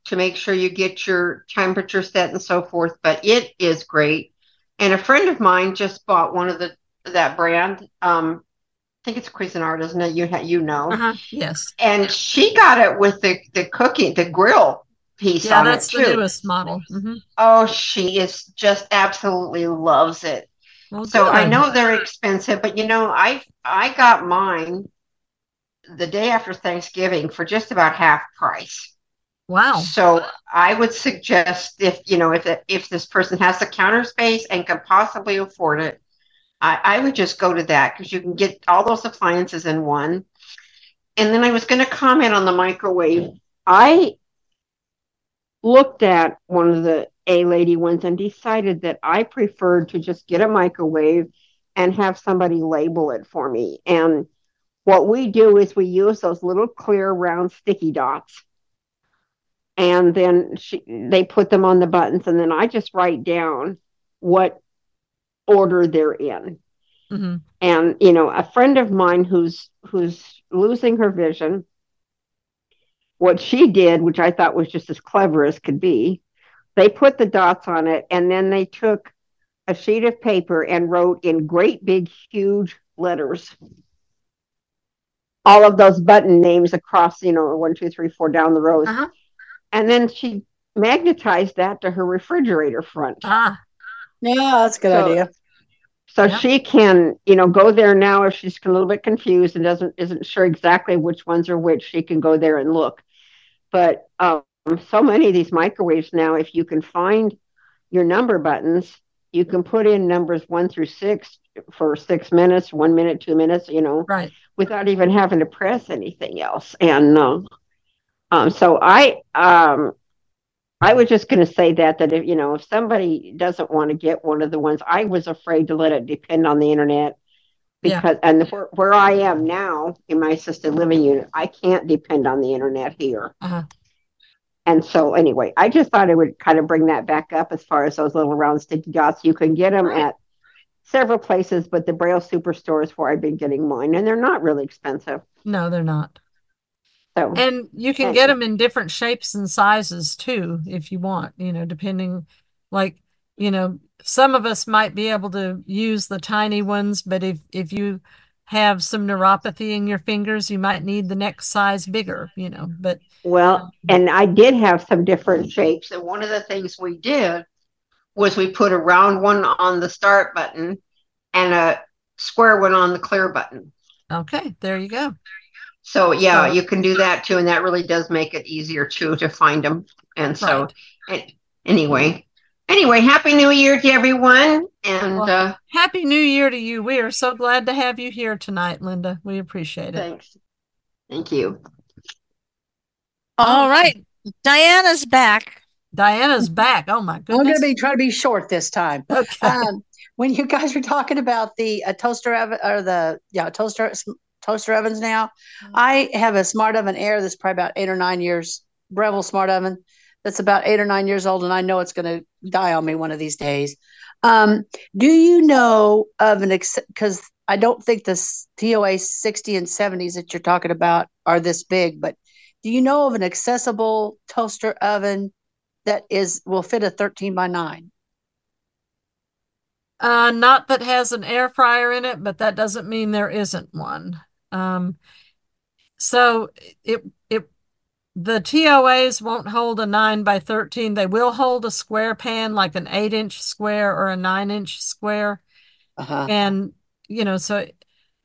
to make sure you get your temperature set and so forth, but it is great. And a friend of mine just bought one of the that brand. Um, I think it's Cuisinart, isn't it? You you know, uh-huh. Yes. And she got it with the the cooking the grill piece. Yeah, on that's it the too. newest model. Mm-hmm. Oh, she is just absolutely loves it. Well, so good. I know they're expensive, but you know, I I got mine the day after Thanksgiving for just about half price. Wow. So I would suggest, if you know, if if this person has the counter space and can possibly afford it, I, I would just go to that, because you can get all those appliances in one. And then I was going to comment on the microwave. I looked at one of the A-Lady ones and decided that I preferred to just get a microwave and have somebody label it for me. And what we do is we use those little clear round sticky dots, and then she, they put them on the buttons, and then I just write down what order they're in. Mm-hmm. And, you know, a friend of mine who's who's losing her vision, what she did, which I thought was just as clever as could be, they put the dots on it, and then they took a sheet of paper and wrote in great big, huge letters all of those button names across, you know, one, two, three, four down the rows. Uh-huh. And then she magnetized that to her refrigerator front. Ah, yeah, that's a good so, idea. So yeah. She can, you know, go there now if she's a little bit confused and doesn't isn't sure exactly which ones are which. She can go there and look. But um, so many of these microwaves now, if you can find your number buttons, you can put in numbers one through six for six minutes, one minute, two minutes, you know, right, without even having to press anything else. And um, um, so I, um, I was just going to say that, that if, you know, if somebody doesn't want to get one of the ones, I was afraid to let it depend on the internet, because, yeah. and the, where, where I am now in my assisted living unit, I can't depend on the internet here. Uh-huh. And so anyway, I just thought I would kind of bring that back up as far as those little round sticky dots. You can get them right at several places, but the Braille Superstore is where I've been getting mine, and they're not really expensive. No, they're not. So, and you can get them in different shapes and sizes too, if you want, you know, depending, like, you know, some of us might be able to use the tiny ones, but if, if you have some neuropathy in your fingers, you might need the next size bigger, you know, but. Well, and I did have some different shapes, and one of the things we did was we put a round one on the start button and a square one on the clear button. Okay, there you go. So, yeah, you can do that, too, and that really does make it easier, too, to find them. And so, right. anyway, anyway, Happy New Year to everyone. And well, uh, Happy New Year to you. We are so glad to have you here tonight, Linda. We appreciate it. Thanks. Thank you. All right. Diana's back. Diana's back. Oh, my goodness. I'm going to be trying to be short this time. Okay. Um, when you guys were talking about the uh, toaster oven or the yeah toaster toaster ovens now, mm-hmm. I have a smart oven air that's probably about eight or nine years, Breville smart oven that's about eight or nine years old, and I know it's going to die on me one of these days. Um, do you know of an ex- because I don't think the T O A sixty and seventies that you're talking about are this big, but do you know of an accessible toaster oven that is will fit a thirteen by nine? Uh, not that has an air fryer in it, but that doesn't mean there isn't one. Um, so it it the T O As won't hold a nine by thirteen. They will hold a square pan, like an eight inch square or a nine inch square. Uh-huh. And, you know, so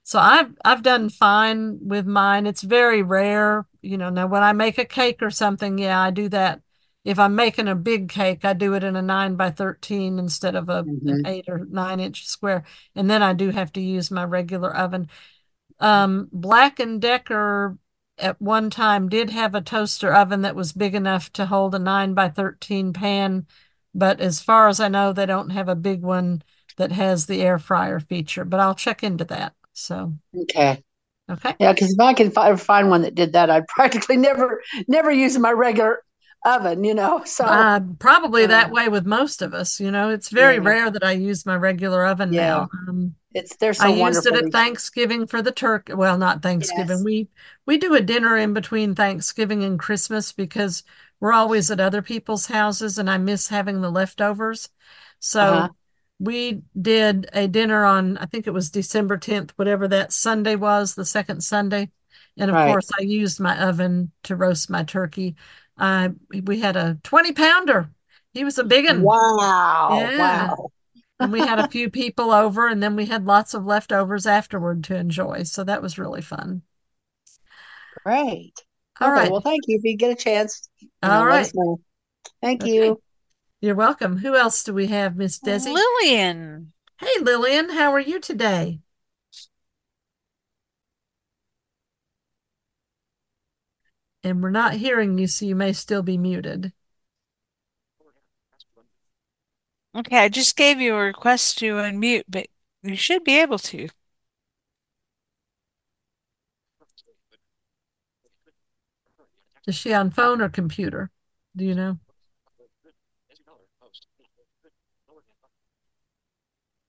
so I've, I've done fine with mine. It's very rare. You know, now when I make a cake or something, yeah, I do that. If I'm making a big cake, I do it in a nine by thirteen instead of a, mm-hmm. an eight or nine inch square. And then I do have to use my regular oven. Um, Black and Decker at one time did have a toaster oven that was big enough to hold a nine by thirteen pan. But as far as I know, they don't have a big one that has the air fryer feature. But I'll check into that. So okay. Okay. Yeah, because if I can fi- find one that did that, I'd practically never, never use my regular oven, you know, so uh, probably uh, that way with most of us, you know. It's very yeah. rare that I use my regular oven yeah. now. Um, it's there's so I used it at Thanksgiving for the turkey. Well, not Thanksgiving. Yes. We we do a dinner in between Thanksgiving and Christmas because we're always at other people's houses, and I miss having the leftovers. So uh-huh. we did a dinner on, I think it was December tenth, whatever that Sunday was, the second Sunday, and of right. course I used my oven to roast my turkey. Uh, we had a twenty pounder. He was a big one. Wow. Yeah. Wow. And we had a few people over, and then we had lots of leftovers afterward to enjoy. So that was really fun. Great. All okay, right. Well, thank you. If you get a chance. All know, right. Thank okay. you. You're welcome. Who else do we have, Miss Desi? Lillian. Hey, Lillian. How are you today? And we're not hearing you, so you may still be muted. Okay, I just gave you a request to unmute, but you should be able to. Is she on phone or computer? Do you know?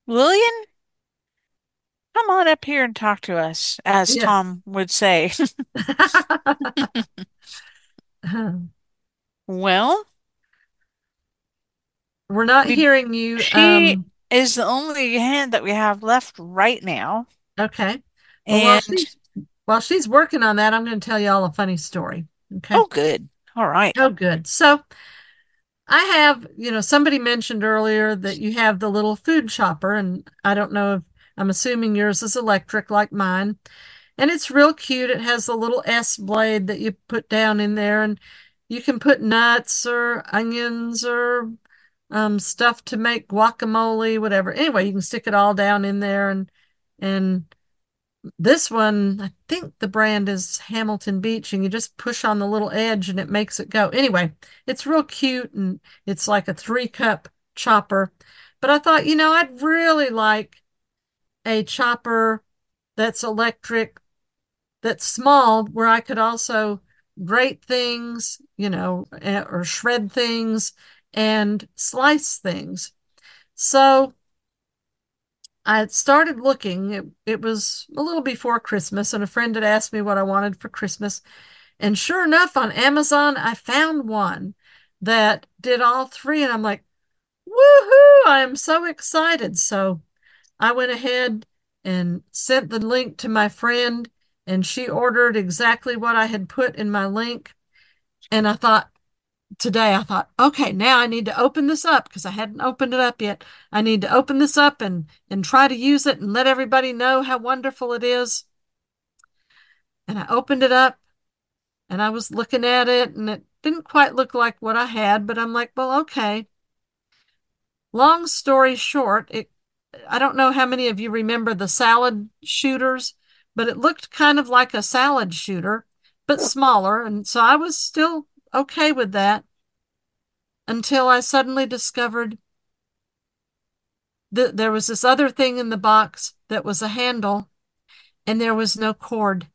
Lillian? Come on up here and talk to us, as yeah. Tom would say. Well, we're not we, hearing you. She um, is the only hand that we have left right now. Okay. Well, and while she's, while she's working on that, I'm going to tell you all a funny story. Okay. Oh, good. All right. Oh, good. So I have, you know, somebody mentioned earlier that you have the little food chopper, and I don't know if I'm assuming yours is electric like mine, and it's real cute. It has a little S blade that you put down in there, and you can put nuts or onions or um, stuff to make guacamole, whatever. Anyway, you can stick it all down in there, and and this one, I think the brand is Hamilton Beach, and you just push on the little edge, and it makes it go. Anyway, it's real cute, and it's like a three cup chopper. But I thought, you know, I'd really like a chopper that's electric, that's small, where I could also grate things, you know, or shred things and slice things. So I started looking. It, it was a little before Christmas, and a friend had asked me what I wanted for Christmas. And sure enough, on Amazon, I found one that did all three. And I'm like, woohoo, I am so excited. So I went ahead and sent the link to my friend, and she ordered exactly what I had put in my link. And I thought, today, I thought, okay, now I need to open this up, because I hadn't opened it up yet. I need to open this up and, and try to use it and let everybody know how wonderful it is. And I opened it up, and I was looking at it, and it didn't quite look like what I had, but I'm like, well, okay. Long story short, it I don't know how many of you remember the salad shooters, but it looked kind of like a salad shooter, but smaller. And so I was still okay with that until I suddenly discovered that there was this other thing in the box that was a handle, and there was no cord.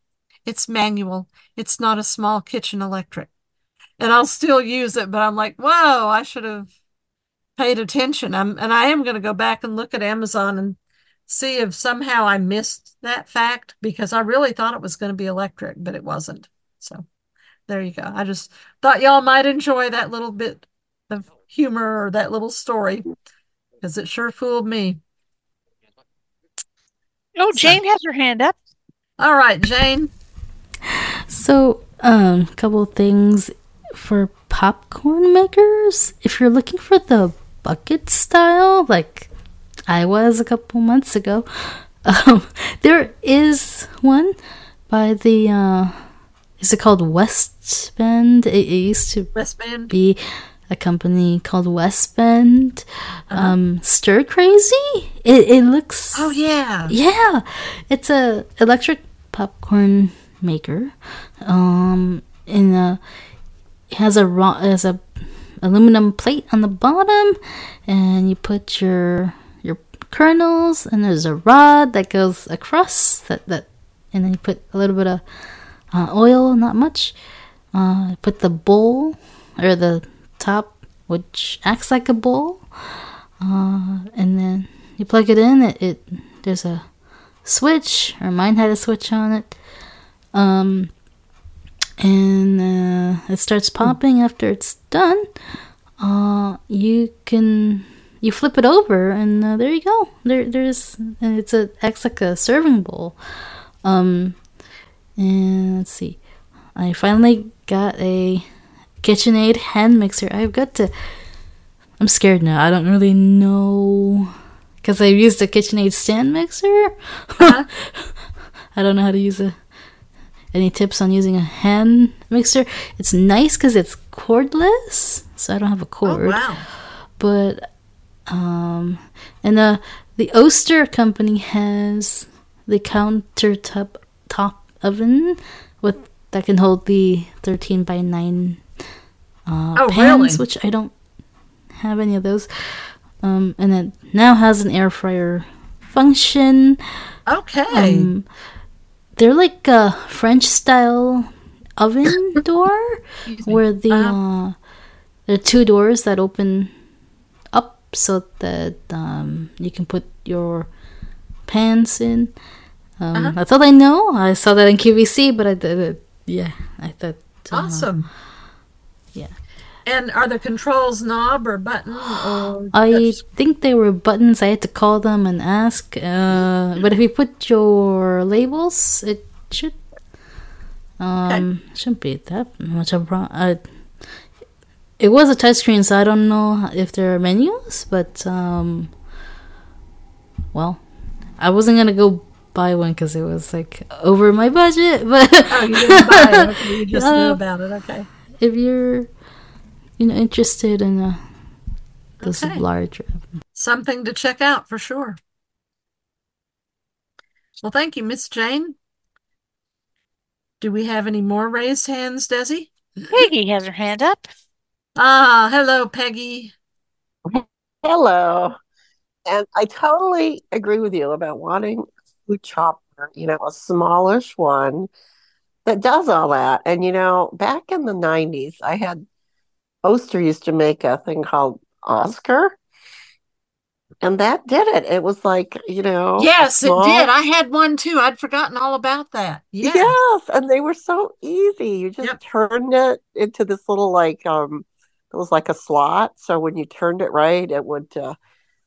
It's manual. It's not a small kitchen electric. And I'll still use it, but I'm like, whoa, I should have paid attention. I'm, and I am going to go back and look at Amazon and see if somehow I missed that fact, because I really thought it was going to be electric, but it wasn't. So there you go. I just thought y'all might enjoy that little bit of humor or that little story, because it sure fooled me. Oh, Jane so. has her hand up. All right, Jane. So, um, couple things for popcorn makers. If you're looking for the bucket style, like I was a couple months ago, um, there is one by the, uh, is it called West Bend? It, it used to West Bend. be a company called West Bend. Uh-huh. Um, Stir Crazy? It, it looks... Oh, yeah. Yeah. It's a electric popcorn maker. Um, and uh, it has a raw, it has a aluminum plate on the bottom, and you put your your kernels, and there's a rod that goes across that, that and then you put a little bit of uh, oil, not much. Uh, put the bowl or the top, which acts like a bowl, uh, and then you plug it in. It, it there's a switch, or mine had a switch on it, um, and uh, it starts popping after it's done. Uh, you can you flip it over, and uh, there you go. There there's and it's a acts like a serving bowl. Um, and let's see, I finally got a KitchenAid hand mixer. I've got to, I'm scared now. I don't really know, because I've used a KitchenAid stand mixer. Uh-huh. I don't know how to use a, any tips on using a hand mixer. It's nice because it's cordless, so I don't have a cord. Oh, wow. But, um, and uh, the Oster company has the countertop top oven with that can hold the thirteen by nine Uh, oh, pans, really? Which I don't have any of those. Um, and it now has an air fryer function. Okay. Um, they're like a French-style oven door where the uh, there are two doors that open up so that um, you can put your pans in. Um, uh-huh. That's all I know. I saw that in Q V C, but I did it. Yeah, I thought... Uh, awesome. Yeah. And are the controls knob or button? Or I think they were buttons. I had to call them and ask. Uh, but if you put your labels, it should um okay. shouldn't be that much of a problem. Uh, it was a touchscreen, so I don't know if there are menus. But um, well, I wasn't gonna go buy one because it was like over my budget. But oh, you didn't buy it. Okay, you just uh, knew about it. Okay. If you're, you know, interested in a, this okay. larger, something to check out for sure. Well, thank you, Miss Jane. Do we have any more raised hands, Desi? Peggy has her hand up. Ah, hello, Peggy. Hello. And I totally agree with you about wanting a food chopper, you know, a smallish one that does all that. And, you know, back in the nineties, I had, Oster used to make a thing called Oscar. And that did it. It was like, you know. Yes, small. It did. I had one, too. I'd forgotten all about that. Yeah. Yes. And they were so easy. You just yep. turned it into this little, like, um, it was like a slot. So when you turned it right, it would uh,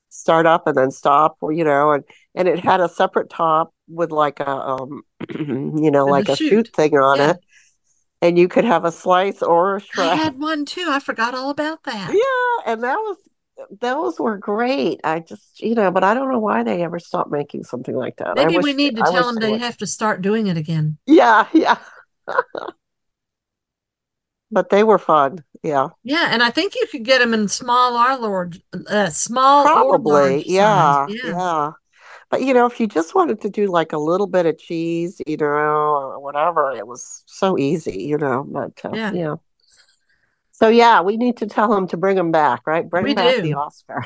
start up and then stop, or, you know, and, and it had a separate top with like a, um, you know, and like a shoot. shoot thing on yeah. it. And you could have a slice or a shred. I had one too. I forgot all about that. Yeah. And that was, those were great. I just, you know, but I don't know why they ever stopped making something like that. Maybe I wish, we need to I tell them they would. have to start doing it again. Yeah. Yeah. But they were fun. Yeah. Yeah. And I think you could get them in small or large, uh, small Probably, or large yeah, yeah. Yeah. But, you know, if you just wanted to do like a little bit of cheese, you know, or whatever, it was so easy, you know. But, uh, yeah. yeah. So, yeah, we need to tell them to bring them back, right? Bring we back do. the Oscar.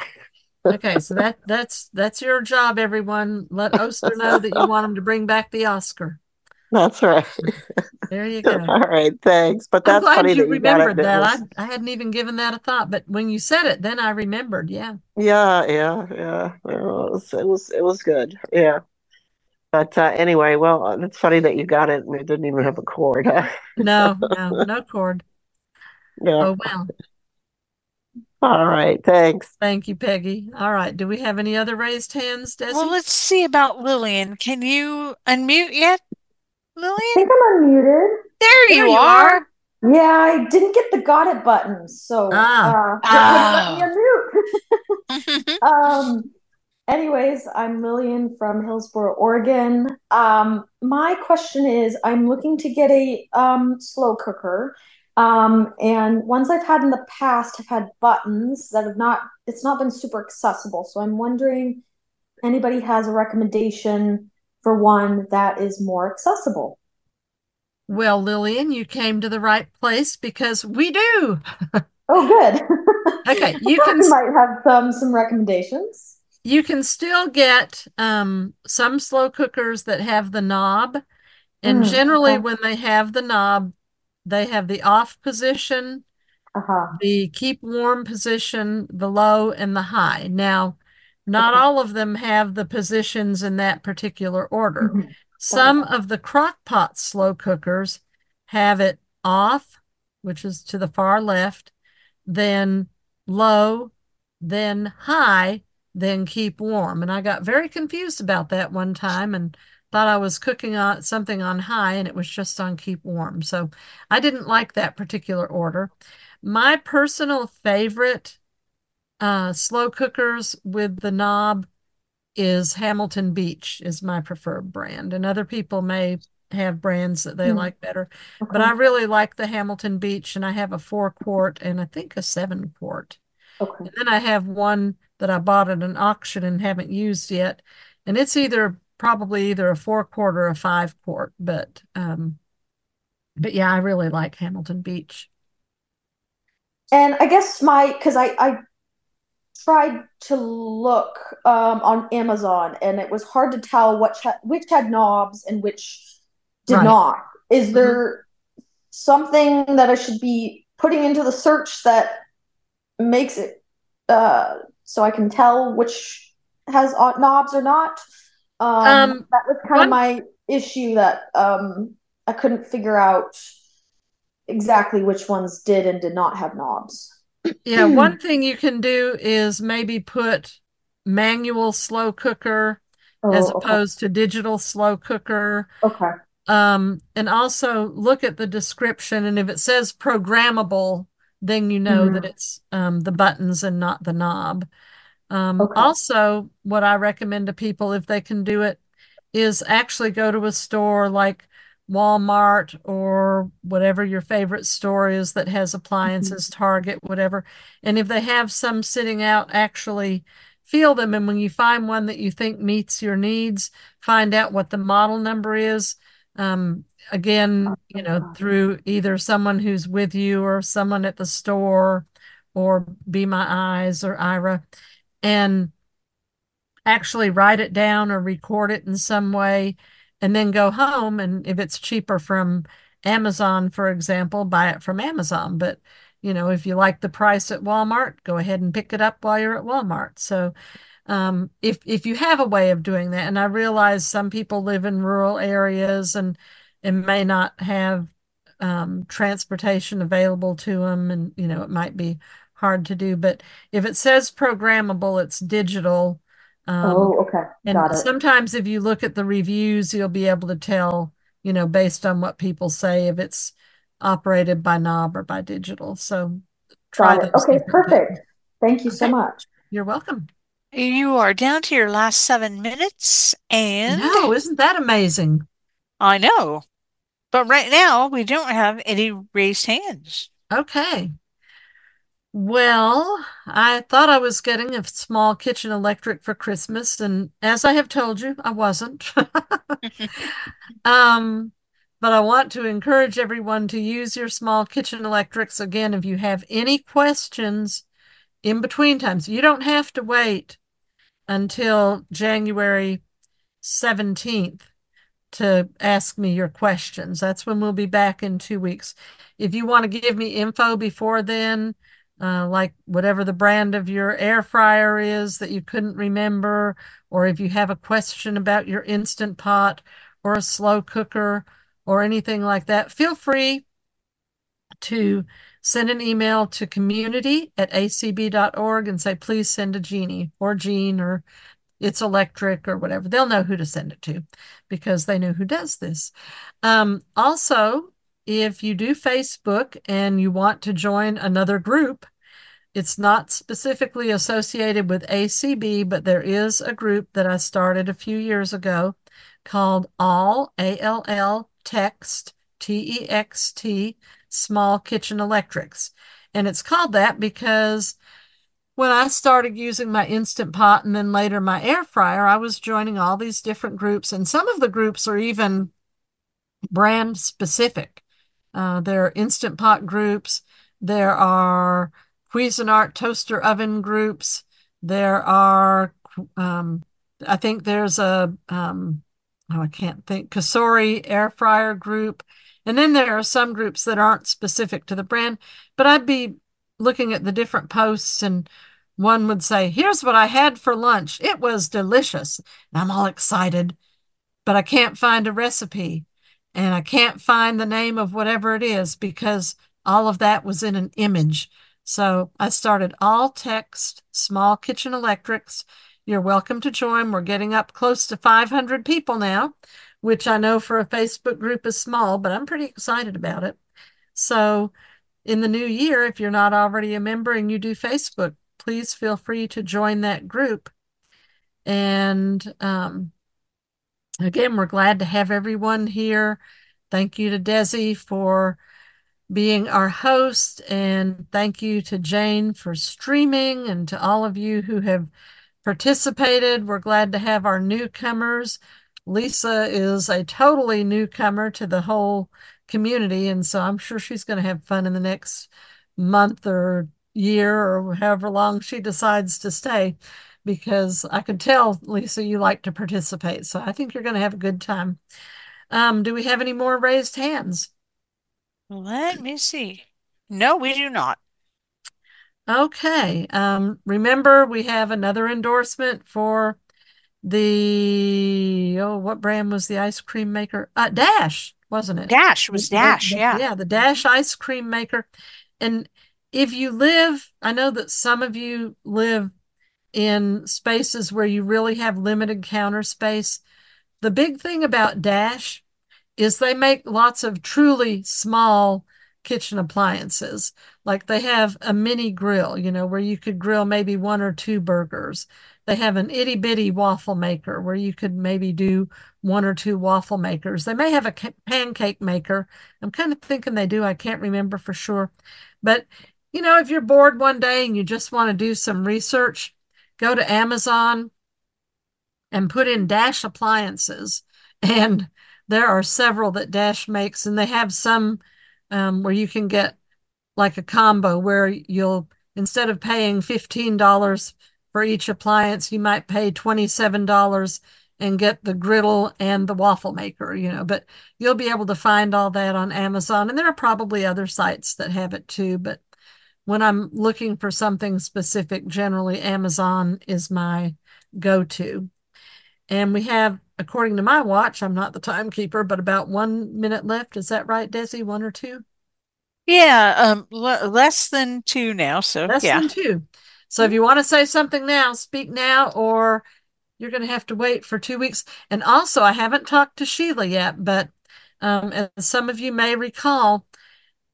Okay, so that that's that's your job, everyone. Let Oster know that you want them to bring back the Oscar. That's right. There you go. All right, thanks. But that's I'm glad funny you that remembered you that. I, I hadn't even given that a thought, but when you said it, then I remembered. Yeah. Yeah, yeah, yeah. It was, it was, it was good. Yeah. But uh, anyway, well, it's funny that you got it and it didn't even have a cord. no, no, no cord. Yeah. Oh well. All right. Thanks. Thank you, Peggy. All right. Do we have any other raised hands, Desi? Well, let's see about Lillian. Can you unmute yet, Lillian? I think I'm unmuted. There, there you, you are. are. Yeah, I didn't get the got it button. So ah. uh, oh. let me unmute. um, anyways, I'm Lillian from Hillsboro, Oregon. Um, my question is, I'm looking to get a um, slow cooker. Um, and ones I've had in the past have had buttons that have not, it's not been super accessible. So I'm wondering if anybody has a recommendation for one that is more accessible. Well, Lillian, you came to the right place because we do. Oh, good. Okay. You can you might have some, some recommendations. You can still get, um, some slow cookers that have the knob, and mm, generally okay. when they have the knob, they have the off position, uh-huh. the keep warm position, the low, and the high. Now, not all of them have the positions in that particular order. Mm-hmm. Some of the crockpot slow cookers have it off, which is to the far left, then low, then high, then keep warm. And I got very confused about that one time and thought I was cooking on something on high, and it was just on keep warm. So I didn't like that particular order. My personal favorite uh, slow cookers with the knob is Hamilton Beach is my preferred brand. And other people may have brands that they mm. like better. Okay. But I really like the Hamilton Beach, and I have a four quart and I think a seven quart. Okay. And then I have one that I bought at an auction and haven't used yet. And it's either Probably either a four quart or a five quart, but um, but yeah, I really like Hamilton Beach. And I guess my because I I tried to look um, on Amazon, and it was hard to tell what which, which had knobs and which did right. not. Is mm-hmm. there something that I should be putting into the search that makes it uh, so I can tell which has knobs or not? Um, um, that was kind one, of my issue that um, I couldn't figure out exactly which ones did and did not have knobs. Yeah, one thing you can do is maybe put manual slow cooker oh, as opposed okay. to digital slow cooker. Okay. Um, and also look at the description, and if it says programmable, then you know mm. that it's um, the buttons and not the knob. Um, okay. Also, what I recommend to people, if they can do it, is actually go to a store like Walmart or whatever your favorite store is that has appliances, mm-hmm. Target, whatever. And if they have some sitting out, actually feel them. And when you find one that you think meets your needs, find out what the model number is. Um, again, you know, through either someone who's with you or someone at the store or Be My Eyes or Ira. And actually write it down or record it in some way, and then go home. And if it's cheaper from Amazon, for example, buy it from Amazon. But, you know, if you like the price at Walmart, go ahead and pick it up while you're at Walmart. So um, if if you have a way of doing that, and I realize some people live in rural areas and, and may not have um, transportation available to them, and, you know, it might be hard to do, but if it says programmable, it's digital. Um, oh, okay. Got and it. Sometimes if you look at the reviews, you'll be able to tell, you know, based on what people say, if it's operated by knob or by digital. So try that. Okay, perfect. Things. Thank you okay. so much. You're welcome. You are down to your last seven minutes. And no, isn't that amazing? I know. But right now, we don't have any raised hands. Okay. Well, I thought I was getting a small kitchen electric for Christmas, and as I have told you, I wasn't. um, but I want to encourage everyone to use your small kitchen electrics. Again, if you have any questions in between times, you don't have to wait until January seventeenth to ask me your questions. That's when we'll be back in two weeks. If you want to give me info before then, Uh, like whatever the brand of your air fryer is that you couldn't remember, or if you have a question about your Instant Pot or a slow cooker or anything like that, feel free to Send an email to community at A C B dot org and say, please send to Jeannie or Jean or It's Electric or whatever. They'll know who to send it to because they know who does this. Um, also, if you do Facebook and you want to join another group, it's not specifically associated with A C B, but there is a group that I started a few years ago called All A L L Text, T E X T, Small Kitchen Electrics. And it's called that because when I started using my Instant Pot and then later my air fryer, I was joining all these different groups. And some of the groups are even brand specific. Uh, there are Instant Pot groups. There are Cuisinart toaster oven groups. There are, um, I think there's a, um, oh, I can't think, Cosori air fryer group. And then there are some groups that aren't specific to the brand, but I'd be looking at the different posts and one would say, here's what I had for lunch. It was delicious. And I'm all excited, but I can't find a recipe and I can't find the name of whatever it is because all of that was in an image. So I started All Text, Small Kitchen Electrics. You're welcome to join. We're getting up close to five hundred people now, which I know for a Facebook group is small, but I'm pretty excited about it. So in the new year, if you're not already a member and you do Facebook, please feel free to join that group. And um, again, we're glad to have everyone here. Thank you to Desi for being our host, and thank you to Jane for streaming and to all of you who have participated. We're glad to have our newcomers. Lisa is a totally newcomer to the whole community, and so I'm sure she's going to have fun in the next month or year or however long she decides to stay, because I could tell, Lisa, you like to participate, so I think you're going to have a good time. Um, do we have any more raised hands? Let me see. No, we do not. Okay. Um, remember, we have another endorsement for the, oh, what brand was the ice cream maker? Uh, Dash, wasn't it? Dash was Dash, the, the, yeah. Yeah, the Dash ice cream maker. And if you live, I know that some of you live in spaces where you really have limited counter space. The big thing about Dash is they make lots of truly small kitchen appliances. Like they have a mini grill, you know, where you could grill maybe one or two burgers. They have an itty bitty waffle maker where you could maybe do one or two waffle makers. They may have a pancake maker. I'm kind of thinking they do. I can't remember for sure. But, you know, if you're bored one day and you just want to do some research, go to Amazon and put in Dash appliances, and there are several that Dash makes, and they have some um, where you can get like a combo where you'll, instead of paying fifteen dollars for each appliance, you might pay twenty-seven dollars and get the griddle and the waffle maker, you know, but you'll be able to find all that on Amazon. And there are probably other sites that have it too, but when I'm looking for something specific, generally Amazon is my go-to. And we have, according to my watch, I'm not the timekeeper, but about one minute left. Is that right, Desi? One or two? Yeah, um, l- less than two now. So less yeah. than two. So if you want to say something now, speak now, or you're going to have to wait for two weeks. And also, I haven't talked to Sheila yet, but um, as some of you may recall,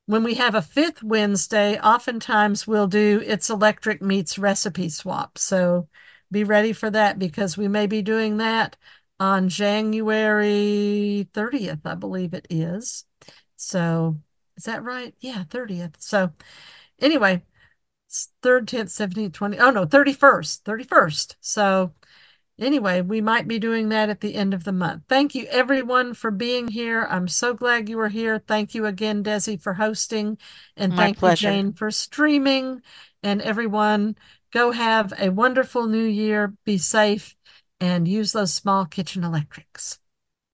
when we have a fifth Wednesday, oftentimes we'll do It's Electric Meets Recipe Swap. So be ready for that, because we may be doing that on January thirtieth, I believe it is. So is that right? Yeah, thirtieth. So anyway, third, tenth, seventeenth, twentieth. Oh, no, thirty-first. thirty-first. So anyway, we might be doing that at the end of the month. Thank you, everyone, for being here. I'm so glad you were here. Thank you again, Desi, for hosting. And My thank pleasure. you, Jane, for streaming. And everyone, go have a wonderful new year. Be safe. And use those small kitchen electrics.